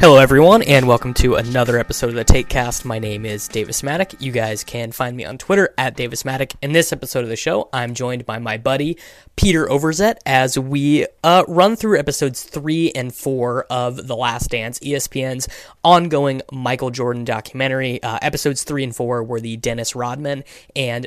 Hello everyone, and welcome to another episode of the TakeCast. My name is Davis Matic. You guys can find me on Twitter at Davis Matic. In this episode of the show, I'm joined by my buddy Peter Overzet as we run through episodes 3 and 4 of The Last Dance, ESPN's ongoing Michael Jordan documentary. Episodes 3 and 4 were the Dennis Rodman and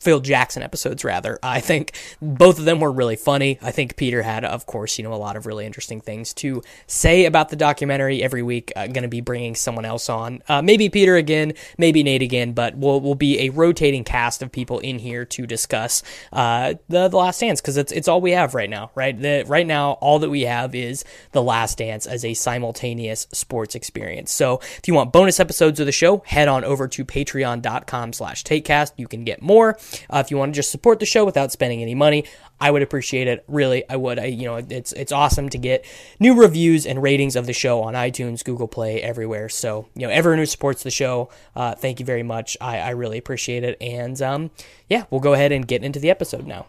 Phil Jackson episodes, rather. I think both of them were really funny. I think Peter had, of course, a lot of really interesting things to say about the documentary. Every week, going to be bringing someone else on. Maybe Peter again, maybe Nate again, but we'll be a rotating cast of people in here to discuss the Last Dance, because it's all we have right now, right? Right now, all that we have is The Last Dance as a simultaneous sports experience. So if you want bonus episodes of the show, head on over to patreon.com/takecast. You can get more. If you want to just support the show without spending any money, I would appreciate it. Really, I would. It's awesome to get new reviews and ratings of the show on iTunes, Google Play, everywhere. So, everyone who supports the show, thank you very much. I really appreciate it. And we'll go ahead and get into the episode now.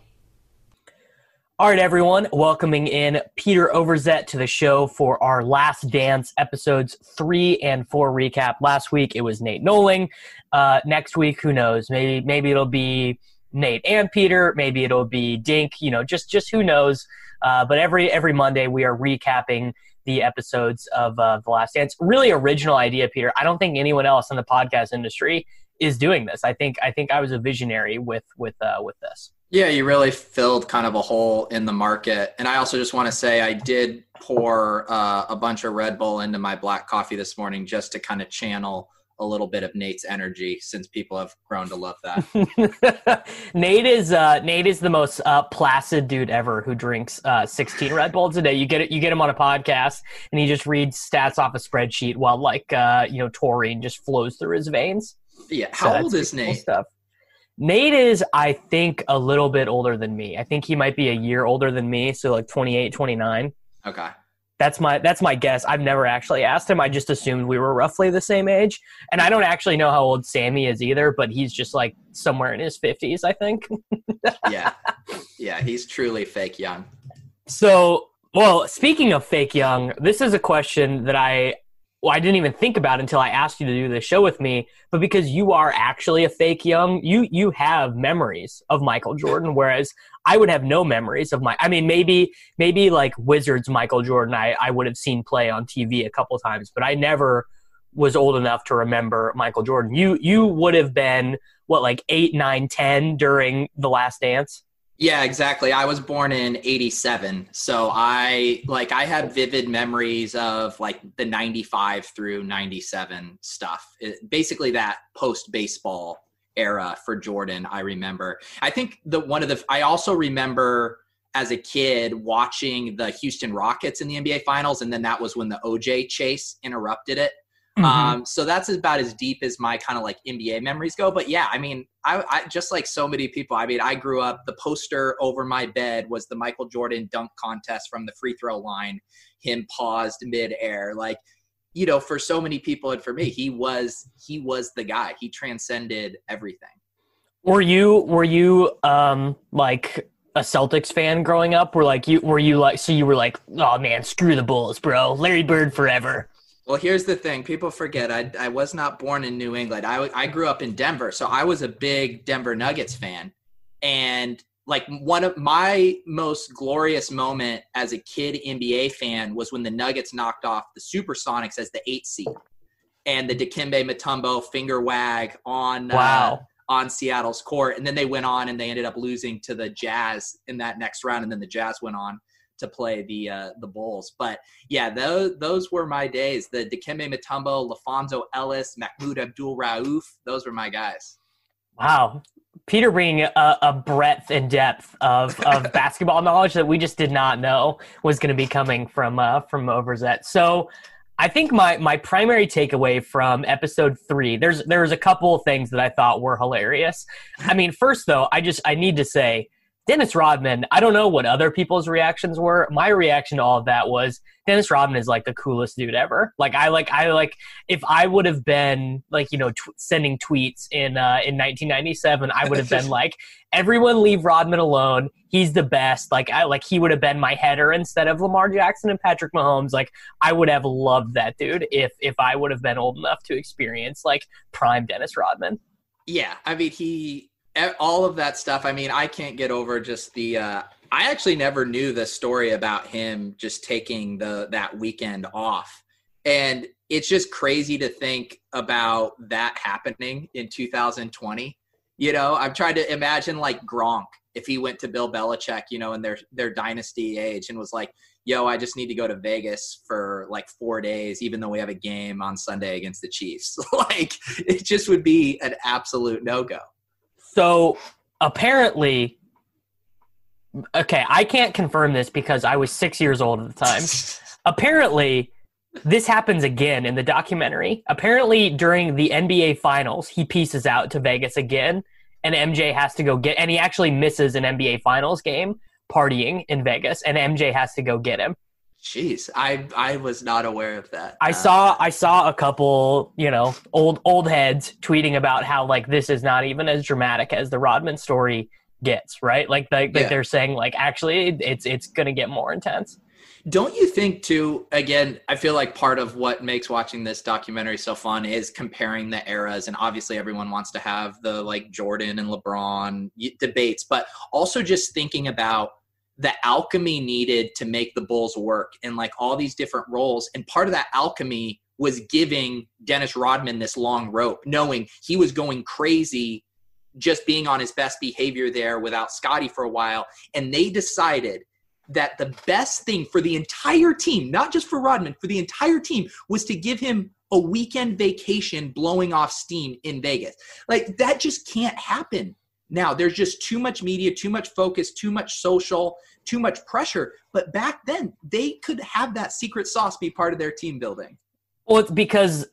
All right, everyone, welcoming in Peter Overzet to the show for our Last Dance episodes 3 and 4 recap. Last week, it was Nate Noling. Next week, who knows? Maybe it'll be Nate and Peter, maybe it'll be Dink, just who knows. But every Monday we are recapping the episodes of The Last Dance. Really original idea, Peter. I don't think anyone else in the podcast industry is doing this. I think I was a visionary with this. Yeah, you really filled kind of a hole in the market. And I also just want to say I did pour a bunch of Red Bull into my black coffee this morning just to kind of channel a little bit of Nate's energy, since people have grown to love that. Nate is the most placid dude ever, who drinks 16 Red Bulls a day. You get him on a podcast and he just reads stats off a spreadsheet while taurine just flows through his veins. Yeah. How old is Nate? Nate is, I think, a little bit older than me. I think he might be a year older than me. So 28, 29. Okay. That's my guess. I've never actually asked him. I just assumed we were roughly the same age. And I don't actually know how old Sammy is either, but he's just somewhere in his 50s, I think. Yeah. Yeah, he's truly fake young. So, speaking of fake young, this is a question that I didn't even think about until I asked you to do this show with me, but because you are actually a fake young, you have memories of Michael Jordan, whereas I would have no memories of maybe Wizards Michael Jordan I would have seen play on TV a couple times, but I never was old enough to remember Michael Jordan. You would have been, 8, 9, 10 during The Last Dance? Yeah, exactly. I was born in 87. So I had vivid memories of the 95 through 97 stuff. Basically that post-baseball era for Jordan, I remember. I think I also remember as a kid watching the Houston Rockets in the NBA Finals. And then that was when the OJ chase interrupted it. Mm-hmm. So that's about as deep as my kind of NBA memories go. But yeah, I just like so many people, I grew up, the poster over my bed was the Michael Jordan dunk contest from the free throw line, him paused midair. For so many people and for me, he was the guy. He transcended everything. Were you a Celtics fan growing up? Were you like, oh man, screw the Bulls, bro. Larry Bird forever. Well, here's the thing. People forget I was not born in New England. I grew up in Denver, so I was a big Denver Nuggets fan. And like one of my most glorious moment as a kid NBA fan was when the Nuggets knocked off the Supersonics as the 8th seed, and the Dikembe Mutombo finger wag on Seattle's court. And then they went on and they ended up losing to the Jazz in that next round. And then the Jazz went on to play the Bulls. But yeah, those were my days. The Dikembe Mutombo, LaPhonso Ellis, Mahmoud Abdul-Rauf, those were my guys. Wow. Peter bringing a breadth and depth of basketball knowledge that we just did not know was going to be coming from Overzet. So I think my primary takeaway from episode 3, there was a couple of things that I thought were hilarious. I mean, first though, I need to say, Dennis Rodman, I don't know what other people's reactions were. My reaction to all of that was Dennis Rodman is like the coolest dude ever. Like if I would have been like, you know, sending tweets in 1997, I would have been like, everyone leave Rodman alone. He's the best. Like he would have been my header instead of Lamar Jackson and Patrick Mahomes. Like I would have loved that dude if I would have been old enough to experience like prime Dennis Rodman. Yeah. I mean, all of that stuff. I mean, I can't get over just I actually never knew the story about him just taking that weekend off. And it's just crazy to think about that happening in 2020. You know, I've tried to imagine like Gronk, if he went to Bill Belichick, you know, in their dynasty age and was like, yo, I just need to go to Vegas for like 4 days, even though we have a game on Sunday against the Chiefs. Like it just would be an absolute no-go. So apparently, okay, I can't confirm this because I was 6 years old at the time. Apparently, this happens again in the documentary. Apparently, during the NBA Finals, he pieces out to Vegas again, and MJ has to go get – and he actually misses an NBA Finals game partying in Vegas, and MJ has to go get him. Jeez, I was not aware of that. I saw a couple, you know, old heads tweeting about how like this is not even as dramatic as the Rodman story gets, right? Like they're saying like actually it's going to get more intense. Don't you think too? Again, I feel like part of what makes watching this documentary so fun is comparing the eras, and obviously everyone wants to have the like Jordan and LeBron debates, but also just thinking about the alchemy needed to make the Bulls work in like all these different roles. And part of that alchemy was giving Dennis Rodman this long rope, knowing he was going crazy just being on his best behavior there without Scottie for a while. And they decided that the best thing for the entire team, not just for Rodman, for the entire team, was to give him a weekend vacation blowing off steam in Vegas. Like that just can't happen. Now, there's just too much media, too much focus, too much social, too much pressure. But back then, they could have that secret sauce be part of their team building. Well, it's because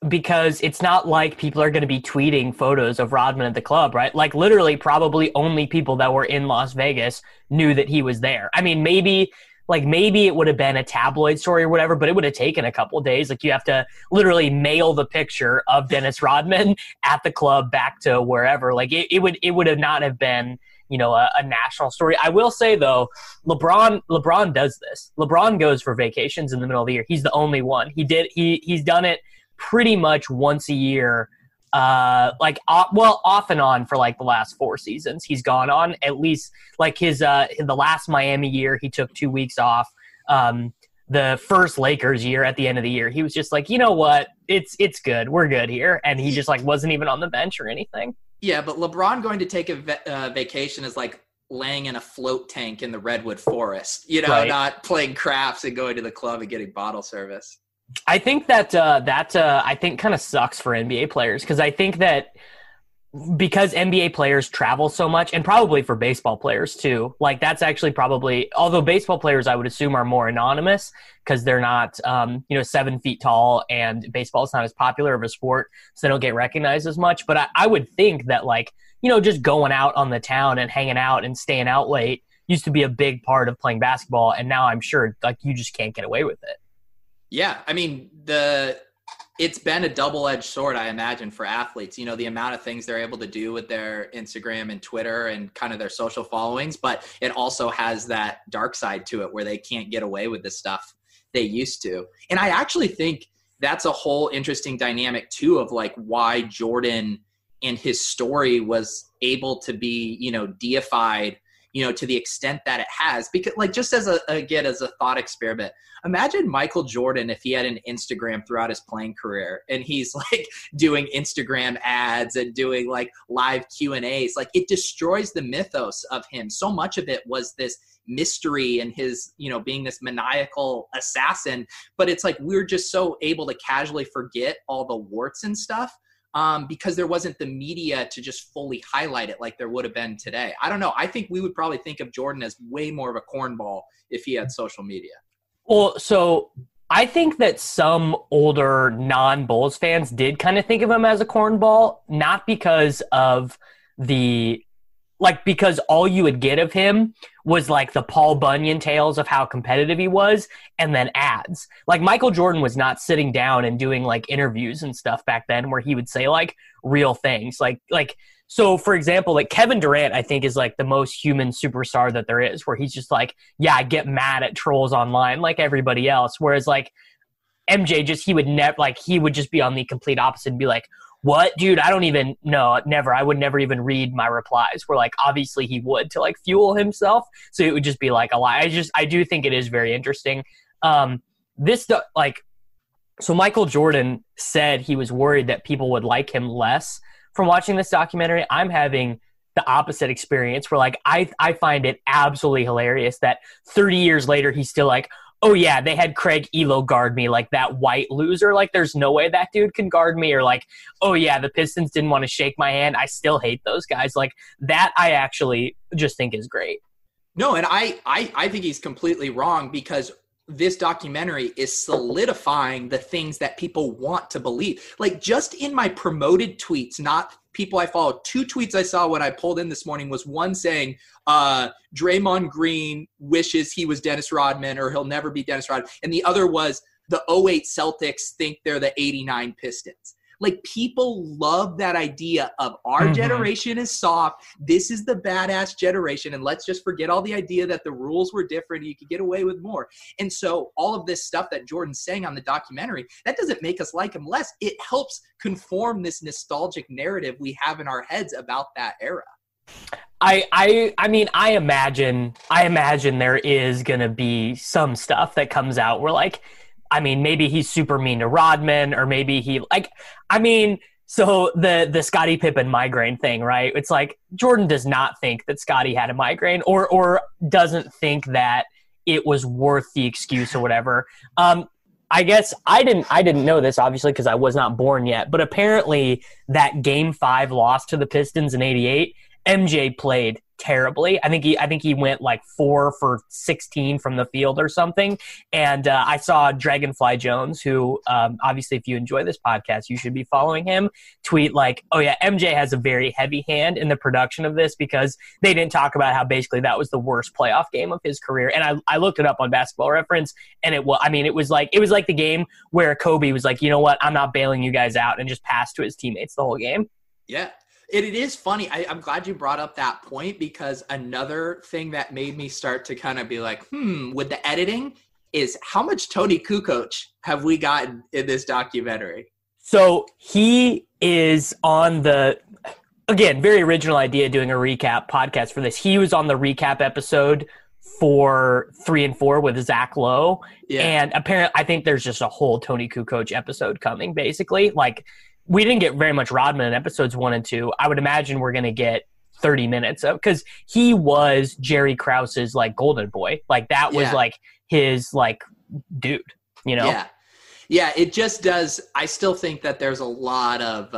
it's not like people are going to be tweeting photos of Rodman at the club, right? Like literally probably only people that were in Las Vegas knew that he was there. I mean, maybe it would have been a tabloid story or whatever, but it would have taken a couple of days. Like you have to literally mail the picture of Dennis Rodman at the club back to wherever. Like it would have not have been, you know, a national story. I will say though, LeBron does this. LeBron goes for vacations in the middle of the year. He's the only one. He's done it pretty much once a year. Off and on for like the last 4 seasons, he's gone on at least like his, in the last Miami year, he took 2 weeks off. The first Lakers year at the end of the year, he was just like, you know what? It's good. We're good here. And he just like, wasn't even on the bench or anything. Yeah. But LeBron going to take a vacation is like laying in a float tank in the Redwood Forest, you know, right. Not playing crafts and going to the club and getting bottle service. I think that I think kind of sucks for NBA players because I think that because NBA players travel so much and probably for baseball players too, like that's actually probably – although baseball players I would assume are more anonymous because they're not, 7 feet tall and baseball is not as popular of a sport so they don't get recognized as much. But I would think that like, you know, just going out on the town and hanging out and staying out late used to be a big part of playing basketball and now I'm sure like you just can't get away with it. Yeah, I mean, the it's been a double-edged sword, I imagine, for athletes, you know, the amount of things they're able to do with their Instagram and Twitter and kind of their social followings, but it also has that dark side to it where they can't get away with the stuff they used to. And I actually think that's a whole interesting dynamic too, of like why Jordan and his story was able to be, you know, deified, you know, to the extent that it has, because like, just as a thought experiment, imagine Michael Jordan, if he had an Instagram throughout his playing career and he's like doing Instagram ads and doing like live Q&As, like it destroys the mythos of him. So much of it was this mystery and his, you know, being this maniacal assassin, but it's like, we're just so able to casually forget all the warts and stuff. Because there wasn't the media to just fully highlight it like there would have been today. I don't know. I think we would probably think of Jordan as way more of a cornball if he had social media. Well, so I think that some older non-Bulls fans did kind of think of him as a cornball, not because of because all you would get of him was like the Paul Bunyan tales of how competitive he was and then ads. Like Michael Jordan was not sitting down and doing like interviews and stuff back then where he would say like real things. So for example, like Kevin Durant, I think is like the most human superstar that there is, where he's just like, yeah, I get mad at trolls online like everybody else. Whereas like MJ he would just be on the complete opposite and be like, what, dude, I would never even read my replies. Where like, obviously he would to like fuel himself. So it would just be like a lie. I do think it is very interesting. So Michael Jordan said he was worried that people would like him less from watching this documentary. I'm having the opposite experience where like, I find it absolutely hilarious that 30 years later, he's still like, oh yeah, they had Craig Elo guard me, like that white loser. Like there's no way that dude can guard me. Or like, oh yeah, the Pistons didn't want to shake my hand. I still hate those guys. Like that I actually just think is great. No, and I think he's completely wrong, because this documentary is solidifying the things that people want to believe. Like just in my promoted tweets, not people I follow, 2 tweets I saw when I pulled in this morning was one saying, Draymond Green wishes he was Dennis Rodman, or he'll never be Dennis Rodman. And the other was the 08 Celtics think they're the 89 Pistons. Like people love that idea of our generation is soft. This is the badass generation. And let's just forget all the idea that the rules were different. You could get away with more. And so all of this stuff that Jordan's saying on the documentary, that doesn't make us like him less. It helps conform this nostalgic narrative we have in our heads about that era. I imagine there is going to be some stuff that comes out where like, I mean, maybe he's super mean to Rodman, or maybe he so the Scottie Pippen migraine thing, right? It's like Jordan does not think that Scottie had a migraine or doesn't think that it was worth the excuse or whatever. I guess I didn't know this obviously because I was not born yet, but apparently that game 5 loss to the Pistons in '88, MJ played terribly. I think he went like 4 for 16 from the field or something. And I saw Dragonfly Jones, who obviously, if you enjoy this podcast, you should be following him, tweet like, oh yeah, MJ has a very heavy hand in the production of this, because they didn't talk about how basically that was the worst playoff game of his career. And I looked it up on Basketball Reference, and it was like the game where Kobe was like, you know what, I'm not bailing you guys out, and just passed to his teammates the whole game. Yeah. It is funny. I'm glad you brought up that point, because another thing that made me start to kind of be like, with the editing is how much Tony Kukoc have we gotten in this documentary? So he is on the, again, very original idea doing a recap podcast for this. He was on the recap episode for 3 and 4 with Zach Lowe. Yeah. And apparently, I think there's just a whole Tony Kukoc episode coming, basically. Like, we didn't get very much Rodman in episodes 1 and 2. I would imagine we're going to get 30 minutes of, because he was Jerry Krause's like golden boy. Like that was like his like dude, you know? Yeah. Yeah. It just does. I still think that there's a lot of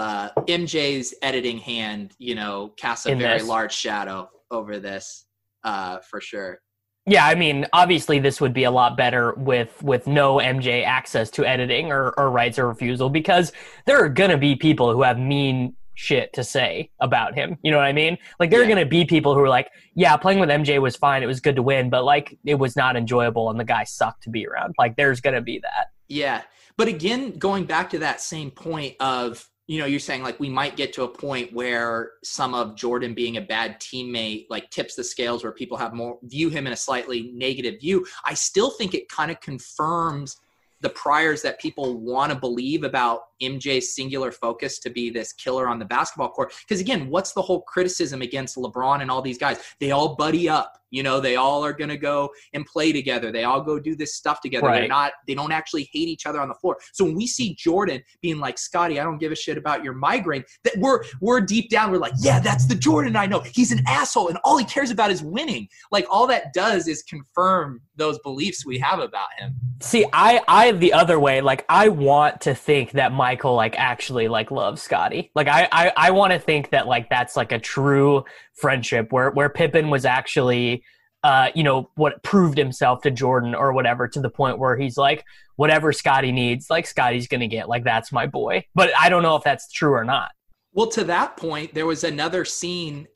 MJ's editing hand, you know, casts a very large shadow over this for sure. Yeah, I mean, obviously this would be a lot better with no MJ access to editing or rights or refusal, because there are going to be people who have mean shit to say about him. You know what I mean? Like there are going to be people who are like, yeah, playing with MJ was fine. It was good to win, but like it was not enjoyable and the guy sucked to be around. Like there's going to be that. Yeah. But again, going back to that same point of, you know, you're saying like we might get to a point where some of Jordan being a bad teammate like tips the scales where people have more view him in a slightly negative view. I still think it kind of confirms the priors that people want to believe about MJ's singular focus to be this killer on the basketball court. Because again, what's the whole criticism against LeBron and all these guys? They all buddy up, you know, they all are going to go and play together. They all go do this stuff together. Right. They don't actually hate each other on the floor. So when we see Jordan being like, Scotty, I don't give a shit about your migraine, that we're deep down. We're like, yeah, that's the Jordan I know. He's an asshole. And all he cares about is winning. Like all that does is confirm those beliefs we have about him. See, I the other way, like I want to think that Michael like actually like loves Scotty. Like I want to think that like that's like a true friendship where Pippen was actually you know what proved himself to Jordan or whatever to the point where he's like whatever Scotty needs, like Scotty's gonna get, like that's my boy. But I don't know if that's true or not. Well, to that point, there was another scene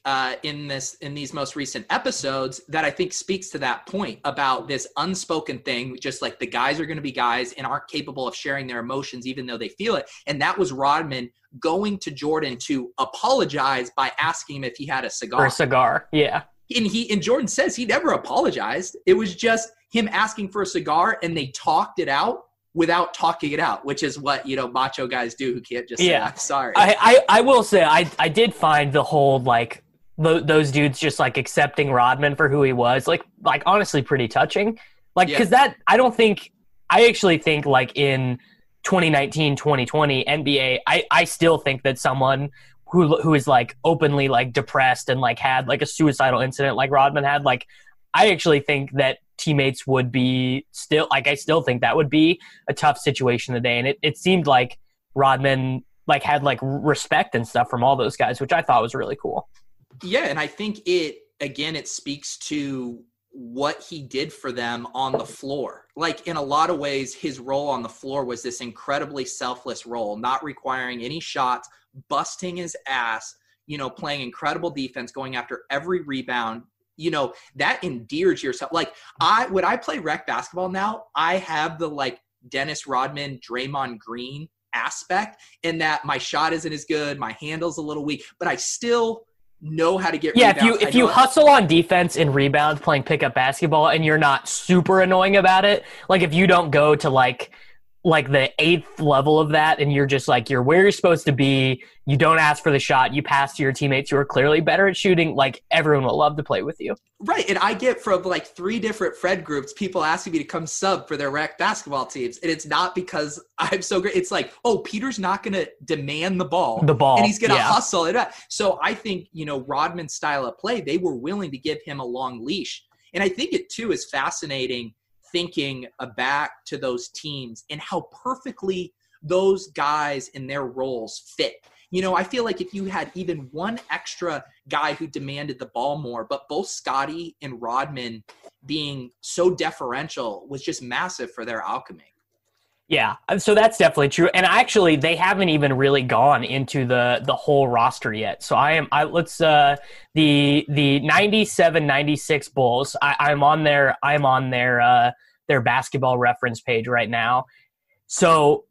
in these most recent episodes that I think speaks to that point about this unspoken thing, just like the guys are going to be guys and aren't capable of sharing their emotions even though they feel it. And that was Rodman going to Jordan to apologize by asking him if he had a cigar. Or a cigar, yeah. And Jordan says he never apologized. It was just him asking for a cigar and they talked it out without talking it out, which is what, you know, macho guys do who can't just say, I'm sorry. I will say, I did find the whole, like, those dudes just, like, accepting Rodman for who he was, like honestly pretty touching. Like, because that, I actually think, like, in 2019, 2020, NBA, I still think that someone who is, like, openly, like, depressed and, like, had, like, a suicidal incident like Rodman had, like, I actually think that teammates would be still like, I still think that would be a tough situation today. And it seemed like Rodman like had like respect and stuff from all those guys, which I thought was really cool. Yeah. And I think it speaks to what he did for them on the floor. Like in a lot of ways, his role on the floor was this incredibly selfless role, not requiring any shots, busting his ass, you know, playing incredible defense, going after every rebound. You know, that endears yourself. Like when I play rec basketball now, I have the like Dennis Rodman, Draymond Green aspect in that my shot isn't as good. My handle's a little weak, but I still know how to get rebounds. If you hustle on defense and rebound playing pickup basketball and you're not super annoying about it, like if you don't go to like the eighth level of that and you're just like, you're where you're supposed to be, you don't ask for the shot, you pass to your teammates who are clearly better at shooting, like everyone will love to play with you. Right. And I get from like three different friend groups, people asking me to come sub for their rec basketball teams. And it's not because I'm so great. It's like, oh, Peter's not going to demand the ball and he's going to hustle it up. So I think, you know, Rodman's style of play, they were willing to give him a long leash. And I think it too is fascinating thinking back to those teams and how perfectly those guys in their roles fit. You know, I feel like if you had even one extra guy who demanded the ball more, but both Scottie and Rodman being so deferential was just massive for their alchemy. Yeah, so that's definitely true. And actually, they haven't even really gone into the whole roster yet. So the 97-96 Bulls. I'm on their basketball reference page right now. So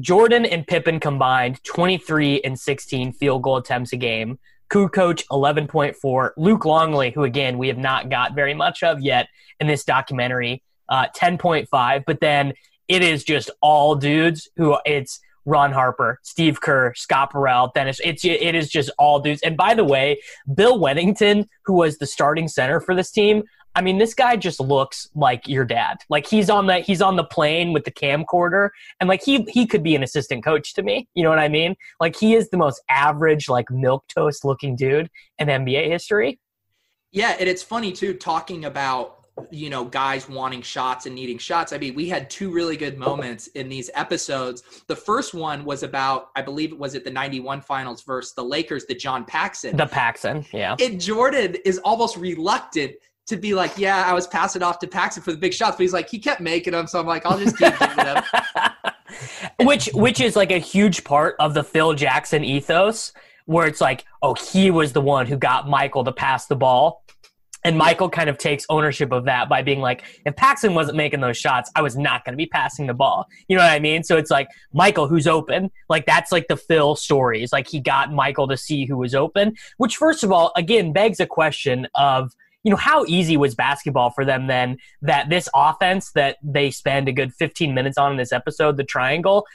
Jordan and Pippen combined 23 and 16 field goal attempts a game. Kukoc 11.4. Luc Longley, who again we have not got very much of yet in this documentary, 10.5. But then it is just all dudes it's Ron Harper, Steve Kerr, Scott Burrell, Dennis. It is just all dudes. And by the way, Bill Wennington, who was the starting center for this team, I mean, this guy just looks like your dad. Like he's on the plane with the camcorder, and like he could be an assistant coach to me. You know what I mean? Like he is the most average, like milquetoast looking dude in NBA history. Yeah, and it's funny too, talking about, you know, guys wanting shots and needing shots. I mean, we had two really good moments in these episodes. The first one was about, I believe it was at the 91 finals versus the Lakers, the John Paxson. The Paxson, yeah. And Jordan is almost reluctant to be like, yeah, I was passing off to Paxson for the big shots, but he's like, he kept making them, so I'm like, I'll just keep giving them. Which is like a huge part of the Phil Jackson ethos, where it's like, oh, he was the one who got Michael to pass the ball. And Michael kind of takes ownership of that by being like, if Paxson wasn't making those shots, I was not going to be passing the ball. You know what I mean? So it's like, Michael, who's open? Like, that's like the Phil story. It's like he got Michael to see who was open, which, first of all, again, begs a question of, you know, how easy was basketball for them then, that this offense that they spend a good 15 minutes on in this episode, the triangle,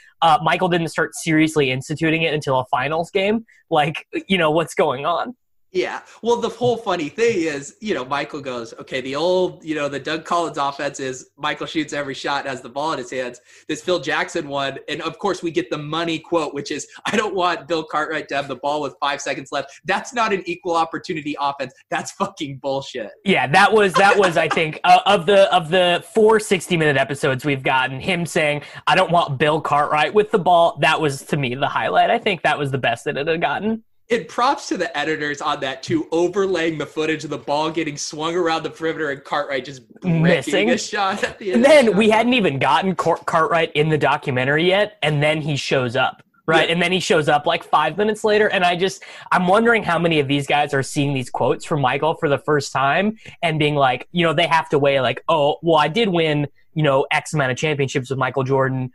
Michael didn't start seriously instituting it until a finals game? Like, you know, what's going on? Yeah. Well, the whole funny thing is, you know, Michael goes, okay, the old, you know, the Doug Collins offense is Michael shoots every shot, has the ball in his hands. This Phil Jackson one, and of course we get the money quote, which is, I don't want Bill Cartwright to have the ball with 5 seconds left. That's not an equal opportunity offense. That's fucking bullshit. Yeah, that was I think, of the four 60-minute episodes we've gotten, him saying, I don't want Bill Cartwright with the ball. That was, to me, the highlight. I think that was the best that it had gotten. And props to the editors on that too, overlaying the footage of the ball getting swung around the perimeter and Cartwright just missing a shot at the end. And then we hadn't even gotten Cartwright in the documentary yet, and then he shows up, right? Yeah. And then he shows up like 5 minutes later, and I'm wondering how many of these guys are seeing these quotes from Michael for the first time and being like, you know, they have to weigh like, oh, well, I did win, you know, X amount of championships with Michael Jordan.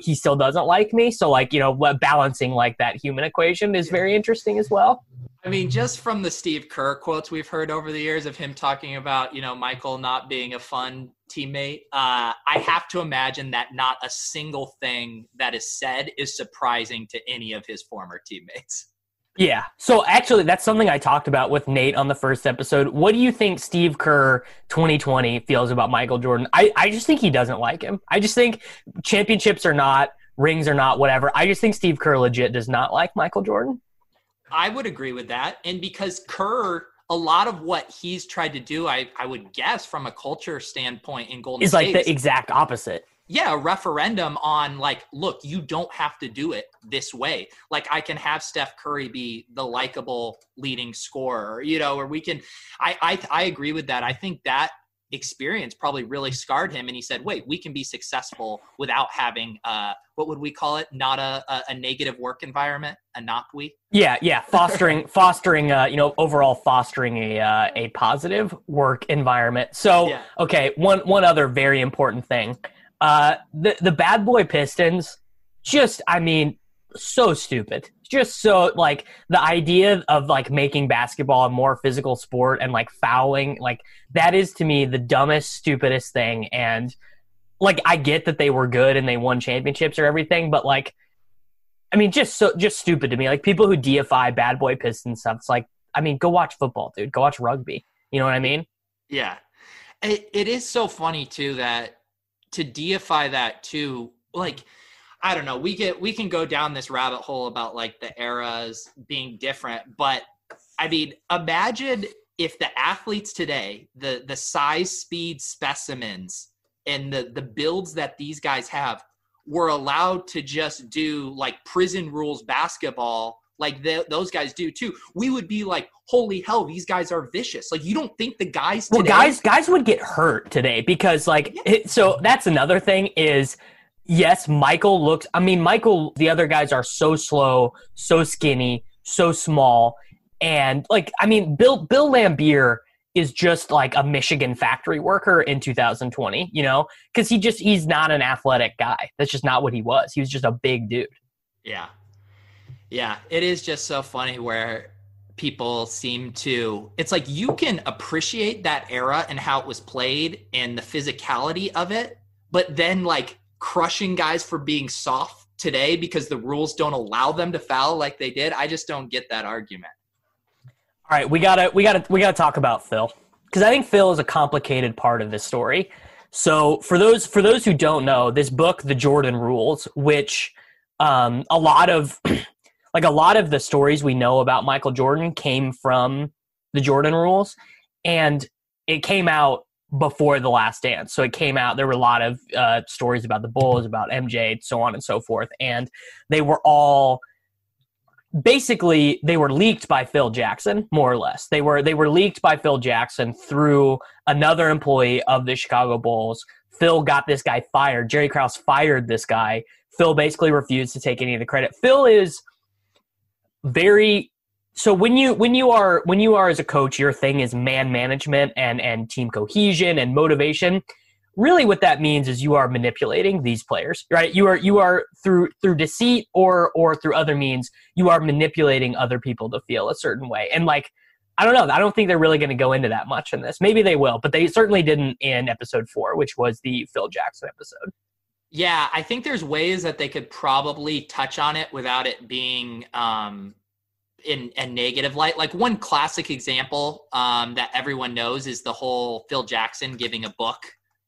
He still doesn't like me. So, like, you know, balancing like that human equation is very interesting as well. I mean, just from the Steve Kerr quotes we've heard over the years of him talking about, you know, Michael not being a fun teammate, I have to imagine that not a single thing that is said is surprising to any of his former teammates. Yeah. So actually, that's something I talked about with Nate on the first episode. What do you think Steve Kerr 2020 feels about Michael Jordan? I just think he doesn't like him. I just think championships are not, rings are not, whatever. I just think Steve Kerr legit does not like Michael Jordan. I would agree with that. And because Kerr, a lot of what he's tried to do, I would guess from a culture standpoint in Golden State, is like the exact opposite. Yeah, a referendum on like, look, you don't have to do it this way. Like, I can have Steph Curry be the likable leading scorer, you know, or we can, I agree with that. I think that experience probably really scarred him. And he said, wait, we can be successful without having, what would we call it? Not a negative work environment, anoply. Yeah. Yeah. Fostering a positive work environment. So, yeah. Okay. One other very important thing. The bad boy Pistons, just, I mean, so stupid. Just so, like, the idea of, like, making basketball a more physical sport and, like, fouling, like, that is, to me, the dumbest, stupidest thing. And, like, I get that they were good and they won championships or everything, but, like, I mean, just stupid to me. Like, people who deify bad boy Pistons stuff, it's like, I mean, go watch football, dude. Go watch rugby. You know what I mean? Yeah. It is so funny, too, that to deify that too, like, I don't know, we can go down this rabbit hole about like the eras being different, but I mean, imagine if the athletes today, the size, speed specimens and the builds that these guys have were allowed to just do like prison rules basketball, like those guys do too. We would be like, holy hell, these guys are vicious. Like, you don't think the guys today... Well, guys would get hurt today because, like, yeah. So that's another thing is, yes, Michael looks... I mean, Michael, the other guys are so slow, so skinny, so small. And, like, I mean, Bill Laimbeer is just like a Michigan factory worker in 2020, you know? Because he's not an athletic guy. That's just not what he was. He was just a big dude. Yeah. Yeah, it is just so funny where people seem to, it's like you can appreciate that era and how it was played and the physicality of it, but then like crushing guys for being soft today because the rules don't allow them to foul like they did. I just don't get that argument. All right, we gotta talk about Phil, because I think Phil is a complicated part of this story. So for those who don't know, this book, The Jordan Rules, which a lot of like a lot of the stories we know about Michael Jordan came from The Jordan Rules, and it came out before The Last Dance. So it came out, there were a lot of stories about the Bulls, about MJ, so on and so forth. And they were all, basically, they were leaked by Phil Jackson, more or less. They were leaked by Phil Jackson through another employee of the Chicago Bulls. Phil got this guy fired. Jerry Krause fired this guy. Phil basically refused to take any of the credit. Phil is very So when you are as a coach, your thing is man management and team cohesion and motivation. Really what that means is you are manipulating these players, right? You are through deceit or through other means, you are manipulating other people to feel a certain way. And like, I don't know. I don't think they're really going to go into that much in this. Maybe they will, but they certainly didn't in episode 4, which was the Phil Jackson episode. Yeah, I think there's ways that they could probably touch on it without it being in a negative light. Like one classic example that everyone knows is the whole Phil Jackson giving a book,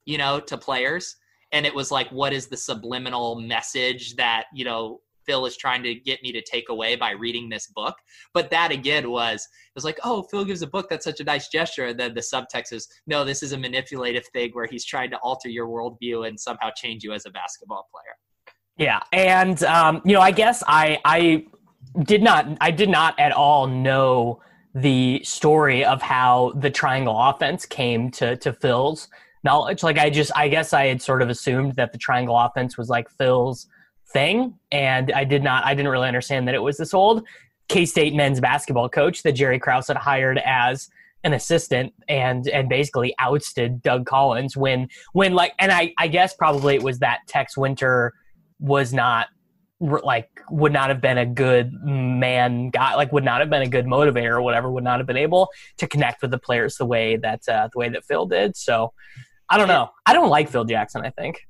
you know, to players. And it was like, what is the subliminal message that, you know, Phil is trying to get me to take away by reading this book? But that again was like, oh, Phil gives a book. That's such a nice gesture. And then the subtext is, no, this is a manipulative thing where he's trying to alter your worldview and somehow change you as a basketball player. Yeah. And, you know, I guess I did not at all know the story of how the triangle offense came to Phil's knowledge. Like I guess I had sort of assumed that the triangle offense was like Phil's thing. And I didn't really understand that it was this old K-State men's basketball coach that Jerry Krause had hired as an assistant and basically ousted Doug Collins when like, and I guess probably it was that Tex Winter was not like, would not have been a good man guy, like would not have been a good motivator or whatever, would not have been able to connect with the players the way that Phil did. So I don't know. I don't like Phil Jackson, I think.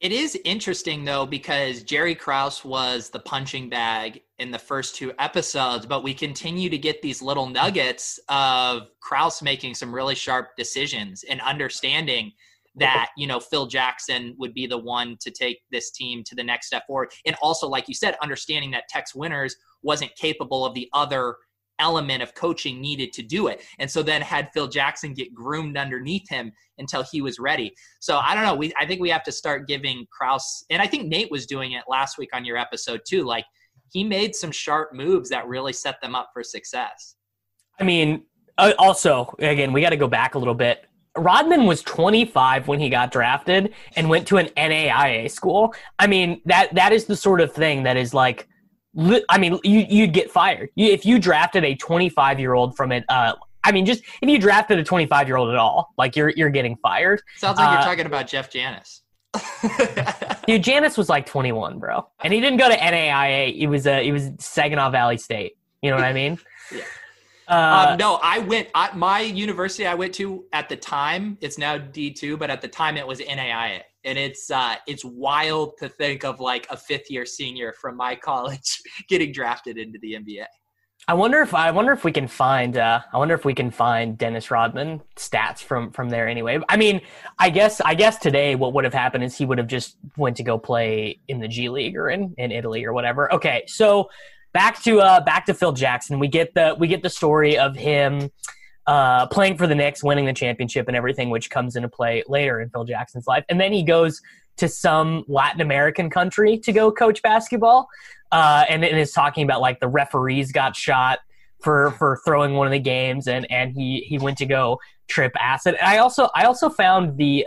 It is interesting, though, because Jerry Krause was the punching bag in the first 2 episodes, but we continue to get these little nuggets of Krause making some really sharp decisions and understanding that, you know, Phil Jackson would be the one to take this team to the next step forward. And also, like you said, understanding that Tex Winters wasn't capable of the other element of coaching needed to do it. And so then had Phil Jackson get groomed underneath him until he was ready. So I don't know. I think we have to start giving Krause, and I think Nate was doing it last week on your episode too. Like he made some sharp moves that really set them up for success. I mean, also again, we got to go back a little bit. Rodman was 25 when he got drafted and went to an NAIA school. I mean, that is the sort of thing that is like, I mean, you'd get fired. If you drafted a 25-year-old from it, I mean, just if you drafted a 25-year-old at all, like you're getting fired. Sounds like you're talking about Jeff Janis. Dude, Janis was like 21, bro. And he didn't go to NAIA. It was Saginaw Valley State. You know what I mean? Yeah. No, my university I went to at the time, it's now D2, but at the time it was NAIA. And it's wild to think of like a 5th-year senior from my college getting drafted into the NBA. I wonder if we can find Dennis Rodman stats from there anyway. I mean, I guess today what would have happened is he would have just went to go play in the G League or in Italy or whatever. Okay, so back to Phil Jackson. We get the story of him playing for the Knicks, winning the championship and everything, which comes into play later in Phil Jackson's life. And then he goes to some Latin American country to go coach basketball. And is talking about like the referees got shot for throwing one of the games and he went to go trip acid. And I also found the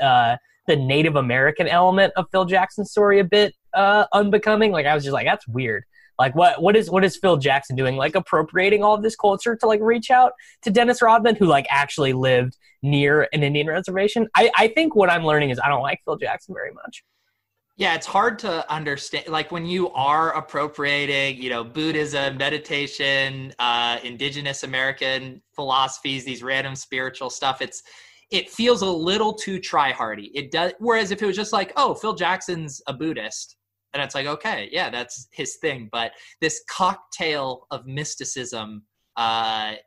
Native American element of Phil Jackson's story a bit unbecoming. Like I was just like, that's weird. Like what is Phil Jackson doing? Like appropriating all of this culture to like reach out to Dennis Rodman, who like actually lived near an Indian reservation. I think what I'm learning is I don't like Phil Jackson very much. Yeah, it's hard to understand. Like when you are appropriating, you know, Buddhism, meditation, indigenous American philosophies, these random spiritual stuff, it feels a little too try-hardy. It does. Whereas if it was just like, oh, Phil Jackson's a Buddhist, and it's like, okay, yeah, that's his thing. But this cocktail of mysticism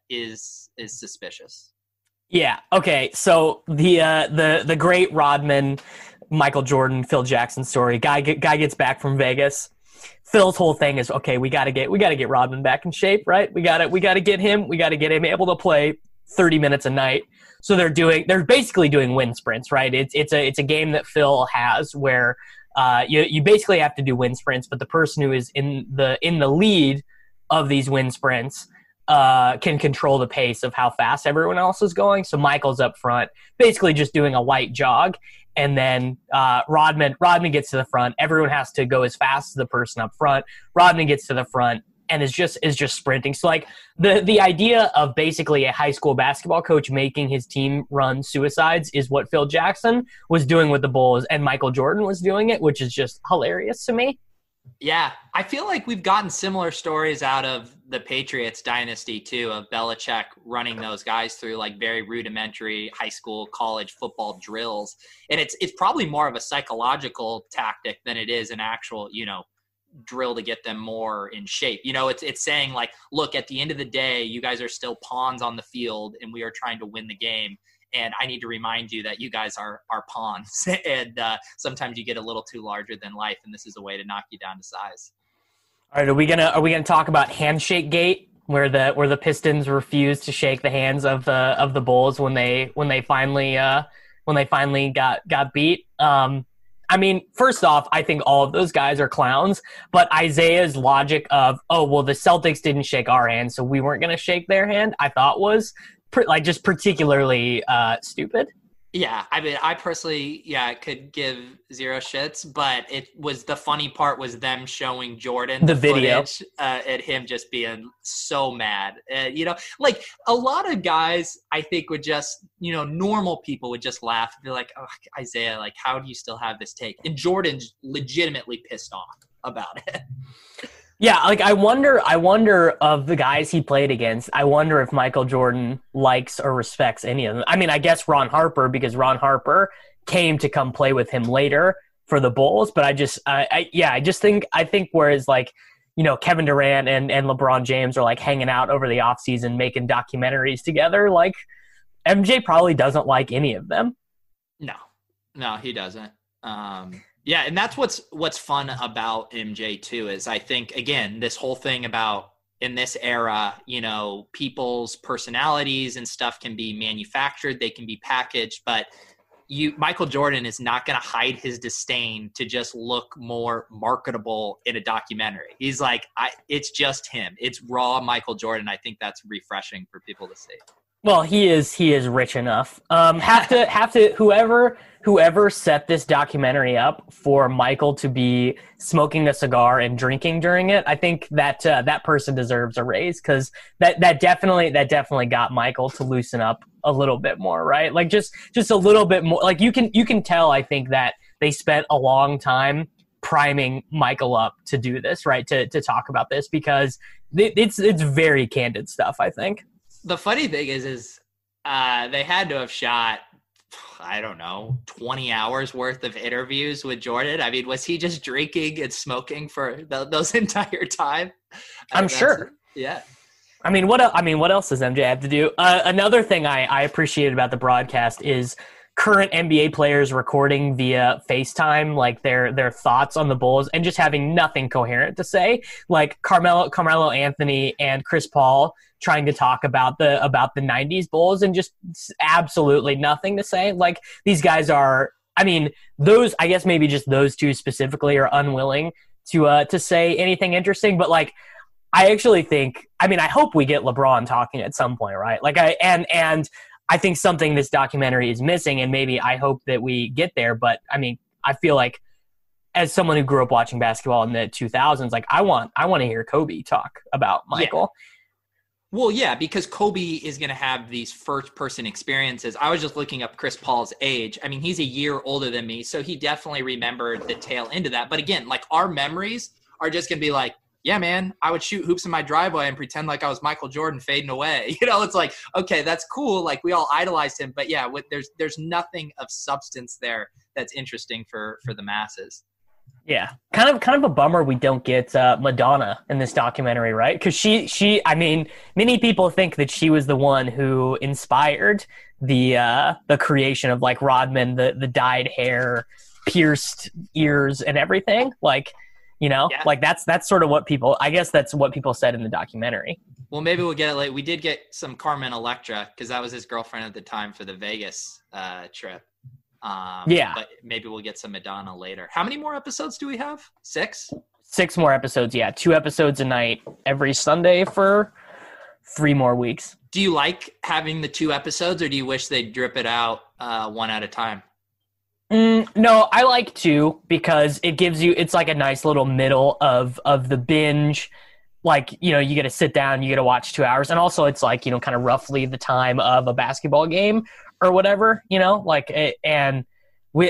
is suspicious. Yeah. Okay. So the great Rodman, Michael Jordan, Phil Jackson story. Guy gets back from Vegas. Phil's whole thing is, okay, we gotta get Rodman back in shape, right? We gotta get him able to play 30 minutes a night. So they're basically doing wind sprints, right? It's a game that Phil has where you basically have to do wind sprints, but the person who is in the lead of these wind sprints can control the pace of how fast everyone else is going. So Michael's up front, basically just doing a light jog, and then Rodman gets to the front. Everyone has to go as fast as the person up front. Rodman gets to the front. and is just sprinting. So like the idea of basically a high school basketball coach making his team run suicides is what Phil Jackson was doing with the Bulls, and Michael Jordan was doing it, which is just hilarious to me. Yeah, I feel like we've gotten similar stories out of the Patriots dynasty too, of Belichick running those guys through like very rudimentary high school, college football drills. And it's probably more of a psychological tactic than it is an actual, you know, drill to get them more in shape. You know, it's saying like, look, at the end of the day, you guys are still pawns on the field and we are trying to win the game. And I need to remind you that you guys are pawns. And sometimes you get a little too larger than life, and this is a way to knock you down to size. All right, are we gonna talk about handshake gate, where the Pistons refused to shake the hands of the Bulls when they finally got beat? I mean, first off, I think all of those guys are clowns, but Isaiah's logic of, oh well, the Celtics didn't shake our hand, so we weren't gonna shake their hand, I thought was like just particularly stupid. Yeah, I mean, I personally, I could give zero shits, but it was the funny part was them showing Jordan the video footage, and him just being so mad. You know, like a lot of guys, I think would just, you know, normal people would just laugh and be like, oh, Isaiah, like, how do you still have this take? And Jordan's legitimately pissed off about it. Yeah, like I wonder of the guys he played against, I wonder if Michael Jordan likes or respects any of them. I mean, I guess Ron Harper, because Ron Harper came to come play with him later for the Bulls. But I think whereas like, you know, Kevin Durant and LeBron James are like hanging out over the offseason making documentaries together, like MJ probably doesn't like any of them. No, he doesn't. Yeah, and that's what's fun about MJ too, is I think, again, this whole thing about in this era, you know, people's personalities and stuff can be manufactured, they can be packaged, but Michael Jordan is not going to hide his disdain to just look more marketable in a documentary. He's like, it's just him. It's raw Michael Jordan. I think that's refreshing for people to see. Well, he is rich enough. Have to whoever set this documentary up for Michael to be smoking a cigar and drinking during it, I think that that person deserves a raise, because that definitely got Michael to loosen up a little bit more, right? Like just a little bit more. Like you can tell, I think, that they spent a long time priming Michael up to do this, right? To talk about this, because it's very candid stuff, I think. The funny thing is they had to have shot, I don't know, 20 hours worth of interviews with Jordan. I mean, was he just drinking and smoking for those entire time? I'm sure. Yeah. I mean, what else does MJ have to do? Another thing I appreciated about the broadcast is current NBA players recording via FaceTime, like their thoughts on the Bulls and just having nothing coherent to say, like Carmelo Anthony and Chris Paul trying to talk about the 90s Bulls and just absolutely nothing to say. Like these guys are, I mean, those, I guess maybe just those two specifically are unwilling to say anything interesting, but like, I actually think, I mean, I hope we get LeBron talking at some point, right? Like I think something this documentary is missing, and maybe I hope that we get there. But I mean, I feel like as someone who grew up watching basketball in the 2000s, like I want to hear Kobe talk about Michael. Yeah. Well, yeah, because Kobe is going to have these first-person experiences. I was just looking up Chris Paul's age. I mean, he's a year older than me, so he definitely remembered the tail end of that. But again, like our memories are just going to be like, yeah, man, I would shoot hoops in my driveway and pretend like I was Michael Jordan fading away. You know, it's like, okay, that's cool. Like we all idolized him, but yeah, there's nothing of substance there that's interesting for the masses. Yeah, kind of a bummer we don't get Madonna in this documentary, right? Because she, I mean, many people think that she was the one who inspired the creation of like Rodman, the dyed hair, pierced ears, and everything, like. You know, yeah. Like that's sort of what people, I guess that's what people said in the documentary. Well, maybe we'll get it late. We did get some Carmen Electra, because that was his girlfriend at the time for the Vegas trip. Yeah. But maybe we'll get some Madonna later. How many more episodes do we have? Six more episodes. Yeah. 2 episodes a night every Sunday for 3 more weeks. Do you like having the 2 episodes, or do you wish they'd drip it out one at a time? No, I like 2, because it gives you, it's like a nice little middle of the binge like, you know, you get to sit down, you get to watch 2 hours. And also it's like, you know, kind of roughly the time of a basketball game or whatever, you know, like, and we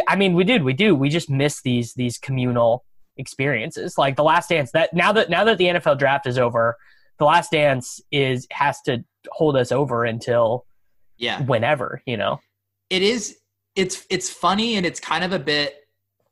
just miss these communal experiences. Like The Last Dance, that now that the NFL draft is over, The Last Dance has to hold us over until whenever, you know. It's funny, and it's kind of a bit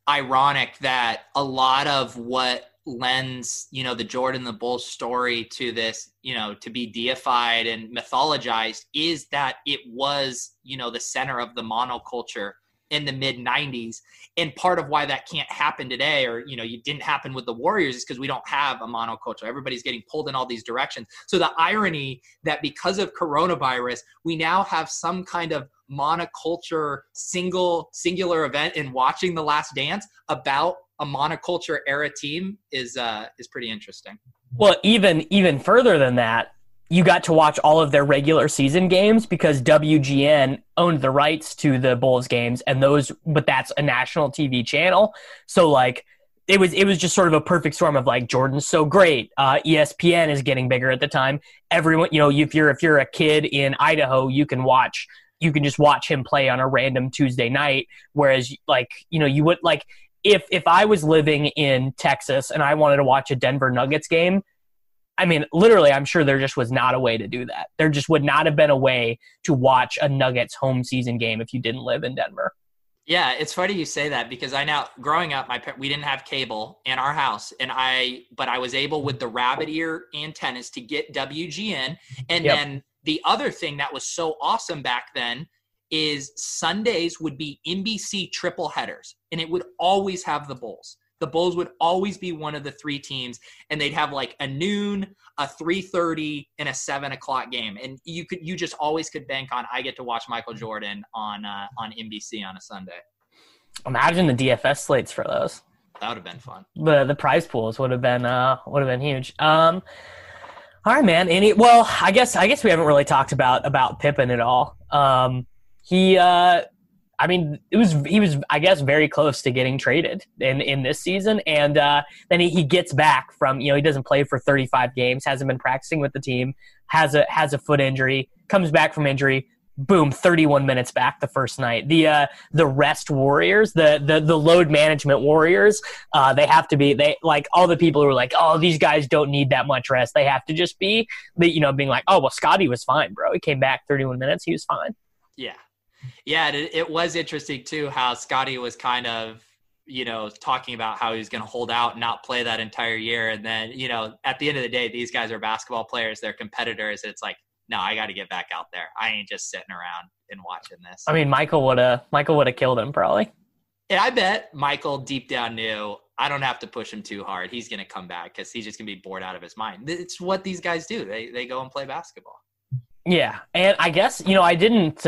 ironic that a lot of what lends, you know, the Jordan, the Bull story to this, you know, to be deified and mythologized is that it was, you know, the center of the monoculture in the mid 90s. And part of why that can't happen today, or, you know, it didn't happen with the Warriors, is because we don't have a monoculture. Everybody's getting pulled in all these directions. So the irony that because of coronavirus, we now have some kind of monoculture singular event in watching The Last Dance about a monoculture era team is pretty interesting. Well, even further than that, you got to watch all of their regular season games because WGN owned the rights to the Bulls games, but that's a national TV channel. So like it was just sort of a perfect storm of like, Jordan's so great. ESPN is getting bigger at the time. Everyone, you know, if you're a kid in Idaho, you can just watch him play on a random Tuesday night. Whereas like, you know, you would like, if I was living in Texas and I wanted to watch a Denver Nuggets game, I mean, literally, I'm sure there just was not a way to do that. There just would not have been a way to watch a Nuggets home season game if you didn't live in Denver. Yeah, it's funny you say that, because growing up, we didn't have cable in our house, but I was able with the rabbit ear antennas to get WGN. And then the other thing that was so awesome back then is Sundays would be NBC triple headers, and it would always have the Bulls. The Bulls would always be one of the three teams, and they'd have like a noon, a 3:30, and a 7:00 game. And you just always could bank on, I get to watch Michael Jordan on NBC on a Sunday. Imagine the DFS slates for those. That would have been fun. The prize pools would have been huge. All right, man. I guess we haven't really talked about Pippen at all. He was very close to getting traded in this season. And then he gets back from, you know, he doesn't play for 35 games, hasn't been practicing with the team, has a foot injury, comes back from injury, boom, 31 minutes back the first night. The rest Warriors, the load management Warriors, they have to be, they like all the people who are like, oh, these guys don't need that much rest. They have to just be, you know, being like, oh, well, Scottie was fine, bro. He came back 31 minutes. He was fine. Yeah. Yeah, it was interesting too how Scottie was kind of, you know, talking about how he was going to hold out and not play that entire year. And then, you know, at the end of the day, these guys are basketball players, they're competitors. It's like, no, I got to get back out there. I ain't just sitting around and watching this. I mean, Michael would have killed him probably. Yeah, I bet Michael deep down knew, I don't have to push him too hard. He's going to come back because he's just going to be bored out of his mind. It's what these guys do. They go and play basketball. Yeah, and I guess, you know, I didn't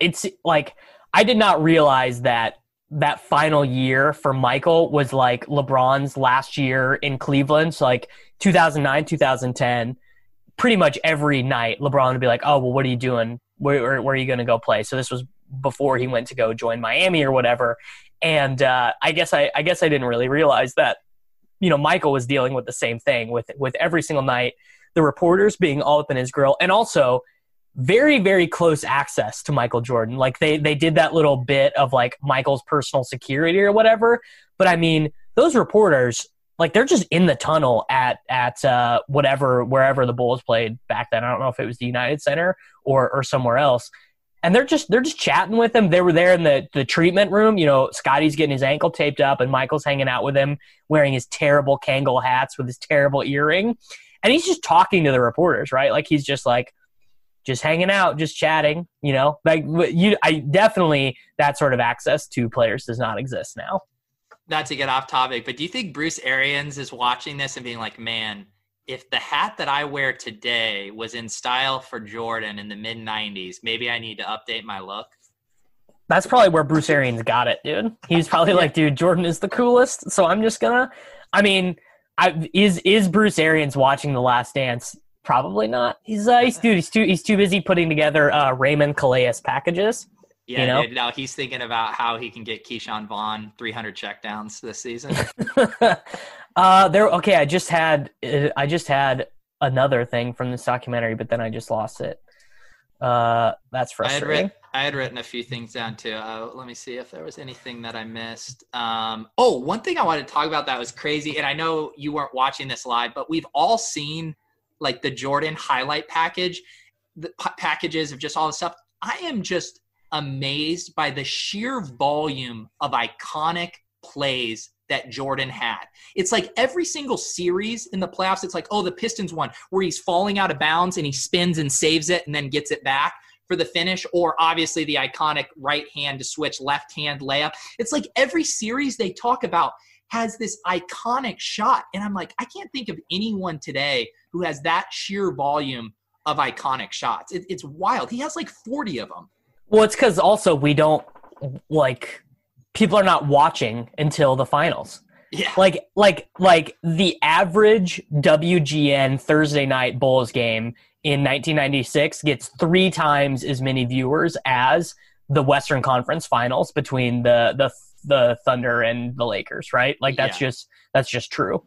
it's like, I did not realize that final year for Michael was like LeBron's last year in Cleveland. So like 2009, 2010, pretty much every night LeBron would be like, oh, well, what are you doing? Where are you going to go play? So this was before he went to go join Miami or whatever. And I guess I didn't really realize that, you know, Michael was dealing with the same thing with every single night, the reporters being all up in his grill. And also, very, very close access to Michael Jordan. Like they did that little bit of like Michael's personal security or whatever. But I mean, those reporters, like they're just in the tunnel at wherever the Bulls played back then. I don't know if it was the United Center or somewhere else. And they're just chatting with him. They were there in the treatment room. You know, Scottie's getting his ankle taped up and Michael's hanging out with him wearing his terrible Kangol hats with his terrible earring. And he's just talking to the reporters, right? Like he's just like, just hanging out, just chatting, you know, like I definitely that sort of access to players does not exist now. Not to get off topic, but do you think Bruce Arians is watching this and being like, man, if the hat that I wear today was in style for Jordan in the mid 90s, maybe I need to update my look? That's probably where Bruce Arians got it, dude. He's probably like, dude, Jordan is the coolest. So I'm just gonna, I mean, is Bruce Arians watching The Last Dance? Probably not. He's too busy putting together Raymond Calais packages. Yeah, you know? Dude, no, he's thinking about how he can get Keyshawn Vaughn 300 checkdowns this season. Okay. I just had another thing from this documentary, but then I just lost it. That's frustrating. I had written a few things down too. Let me see if there was anything that I missed. One thing I wanted to talk about that was crazy, and I know you weren't watching this live, but we've all seen like the Jordan highlight package, the packages of just all the stuff. I am just amazed by the sheer volume of iconic plays that Jordan had. It's like every single series in the playoffs, it's like, oh, the Pistons won, where he's falling out of bounds and he spins and saves it and then gets it back for the finish, or obviously the iconic right hand to switch left hand layup. It's like every series they talk about has this iconic shot. And I'm like, I can't think of anyone today who has that sheer volume of iconic shots. It's wild. He has like 40 of them. Well, it's because also we don't like – people are not watching until the finals. Yeah. Like the average WGN Thursday night Bulls game in 1996 gets 3 times as many viewers as the Western Conference Finals between the Thunder and the Lakers, right? Like that's just true.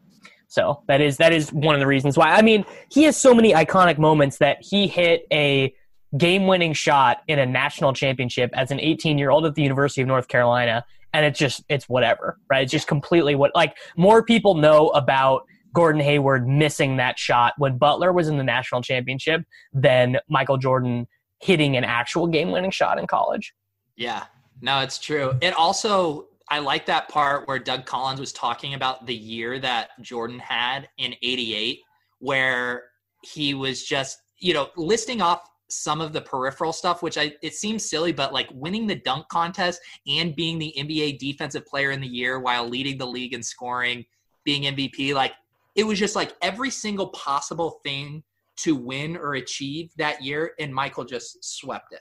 So that is one of the reasons why. I mean, he has so many iconic moments that he hit a game-winning shot in a national championship as an 18-year-old at the University of North Carolina, and it's whatever, right? It's just completely what, like, more people know about Gordon Hayward missing that shot when Butler was in the national championship than Michael Jordan hitting an actual game-winning shot in college. Yeah, no, it's true. It also, I like that part where Doug Collins was talking about the year that Jordan had in 88, where he was just, you know, listing off some of the peripheral stuff, which it seems silly, but like winning the dunk contest and being the NBA defensive player in the year while leading the league in scoring, being MVP, like it was just like every single possible thing to win or achieve that year. And Michael just swept it.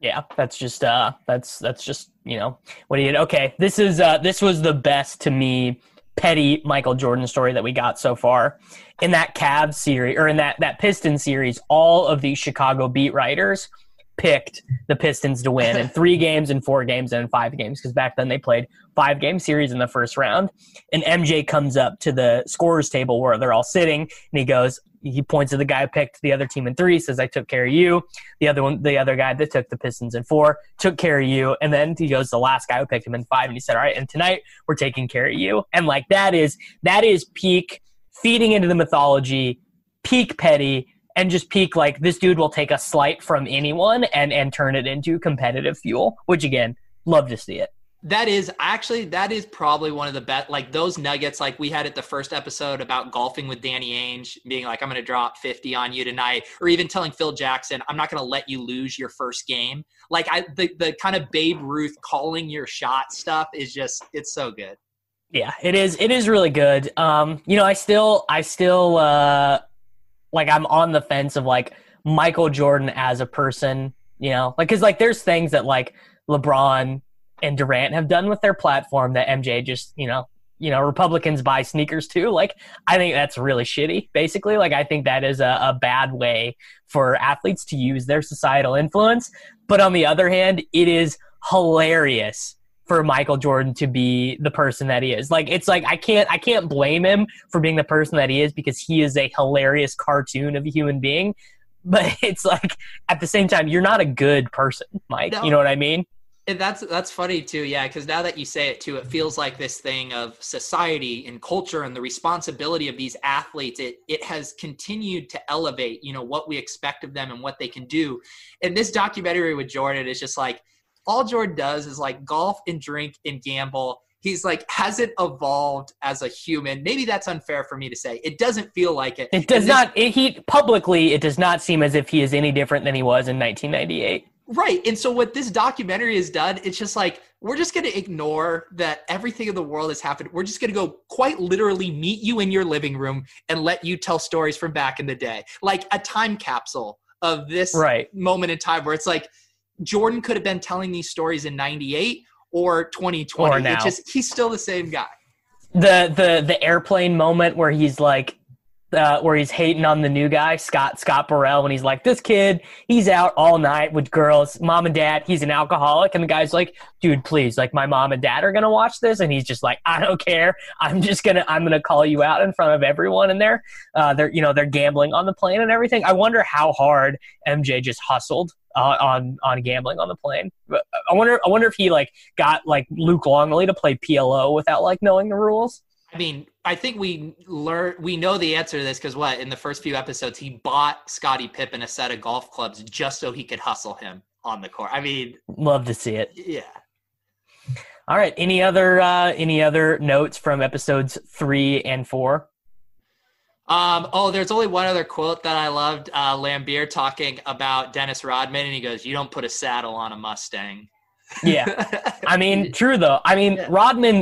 Yeah. That's just, that's just, you know, what he did. Okay. This was the best to me petty Michael Jordan story that we got so far. In that Cavs series, or in that Pistons series, all of these Chicago beat writers picked the Pistons to win in 3 games, in 4 games, and in 5 games, because back then they played 5-game series in the first round. And MJ comes up to the scorers table where they're all sitting, and he points at the guy who picked the other team in 3, says, I took care of you. The other guy that took the Pistons in 4, took care of you. And then he goes, the last guy who picked him in 5, and he said, all right, and tonight we're taking care of you. And like that is peak feeding into the mythology, peak petty, and just peak like this dude will take a slight from anyone and turn it into competitive fuel, which again, love to see it. That is probably one of the best, like those nuggets, like we had at the first episode about golfing with Danny Ainge being like, I'm going to drop 50 on you tonight, or even telling Phil Jackson, I'm not going to let you lose your first game. Like the kind of Babe Ruth calling your shot stuff is just, it's so good. Yeah, it is really good. You know, I still like I'm on the fence of like Michael Jordan as a person, you know, like, cause like there's things that like LeBron and Durant have done with their platform that MJ just, you know, Republicans buy sneakers too. Like, I think that's really shitty, basically. Like, I think that is a bad way for athletes to use their societal influence. But on the other hand, it is hilarious for Michael Jordan to be the person that he is. Like, it's like, I can't blame him for being the person that he is, because he is a hilarious cartoon of a human being. But it's like, at the same time, you're not a good person, Mike. No. You know what I mean? That's funny too, yeah, because now that you say it too, it feels like this thing of society and culture and the responsibility of these athletes, it has continued to elevate, you know, what we expect of them and what they can do. And this documentary with Jordan is just like, all Jordan does is like golf and drink and gamble. He's like, hasn't evolved as a human. Maybe that's unfair for me to say. It doesn't feel like it. It does not, it does not seem as if he is any different than he was in 1998. Right. And so what this documentary has done, it's just like, we're just going to ignore that everything in the world has happened. We're just going to go quite literally meet you in your living room and let you tell stories from back in the day, like a time capsule of this moment in time where it's like Jordan could have been telling these stories in 98 or 2020. Or now. It's just, he's still the same guy. The airplane moment where he's like, where he's hating on the new guy, Scott Burrell, when he's like, this kid, he's out all night with girls, mom and dad, he's an alcoholic. And the guy's like, dude, please, like, my mom and dad are going to watch this. And he's just like, I don't care. I'm going to call you out in front of everyone. And they're gambling on the plane and everything. I wonder how hard MJ just hustled on gambling on the plane. But I wonder if he like got like Luc Longley to play PLO without like knowing the rules. I mean, I think we know the answer to this because what, in the first few episodes, he bought Scottie Pippen a set of golf clubs just so he could hustle him on the court. I mean, love to see it. Yeah. All right. Any other notes from episodes 3 and 4? There's only one other quote that I loved. Laimbeer talking about Dennis Rodman, and he goes, "You don't put a saddle on a Mustang." Yeah. I mean, true though. I mean, yeah.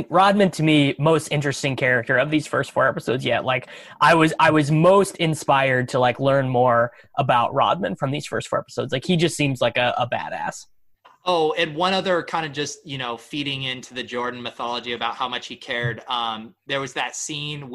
Rodman to me, most interesting character of these first 4 episodes yet. Like I was most inspired to like learn more about Rodman from these first 4 episodes. Like he just seems like a badass. Oh, and one other kind of just, you know, feeding into the Jordan mythology about how much he cared. There was that scene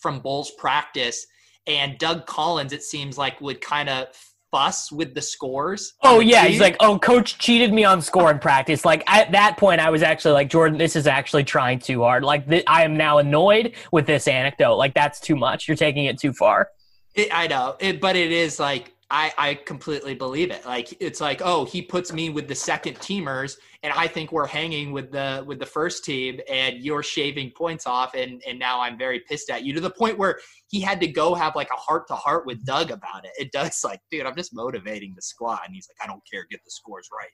from Bulls practice, and Doug Collins, it seems like, would kind of fuss with the scores. Oh yeah, he's like, oh, coach cheated me on score in practice. Like at that point I was actually like, Jordan, this is actually trying too hard. Like I am now annoyed with this anecdote. Like that's too much. You're taking it too far. But it is like, I completely believe it. Like it's like, oh, he puts me with the second teamers and I think we're hanging with the first team and you're shaving points off and now I'm very pissed at you, to the point where he had to go have like a heart-to-heart with Doug about it. It does, like, dude, I'm just motivating the squad. And he's like, I don't care, get the scores right.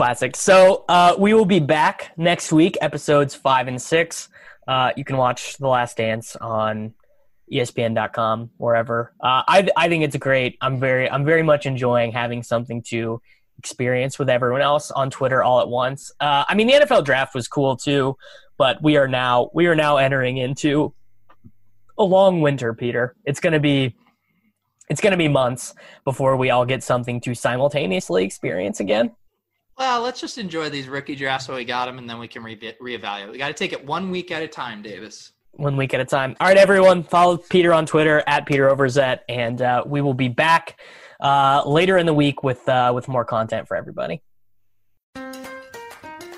Classic. So we will be back next week, episodes 5 and 6. You can watch The Last Dance on ESPN.com, wherever. I think it's great. I'm very much enjoying having something to experience with everyone else on Twitter all at once. I mean, the NFL draft was cool too, but we are now entering into a long winter, Peter. It's gonna be months before we all get something to simultaneously experience again. Well, let's just enjoy these rookie drafts while we got them, and then we can reevaluate. We got to take it one week at a time, Davis. One week at a time. All right, everyone, follow Peter on Twitter at Peter Overzet, and we will be back later in the week with more content for everybody.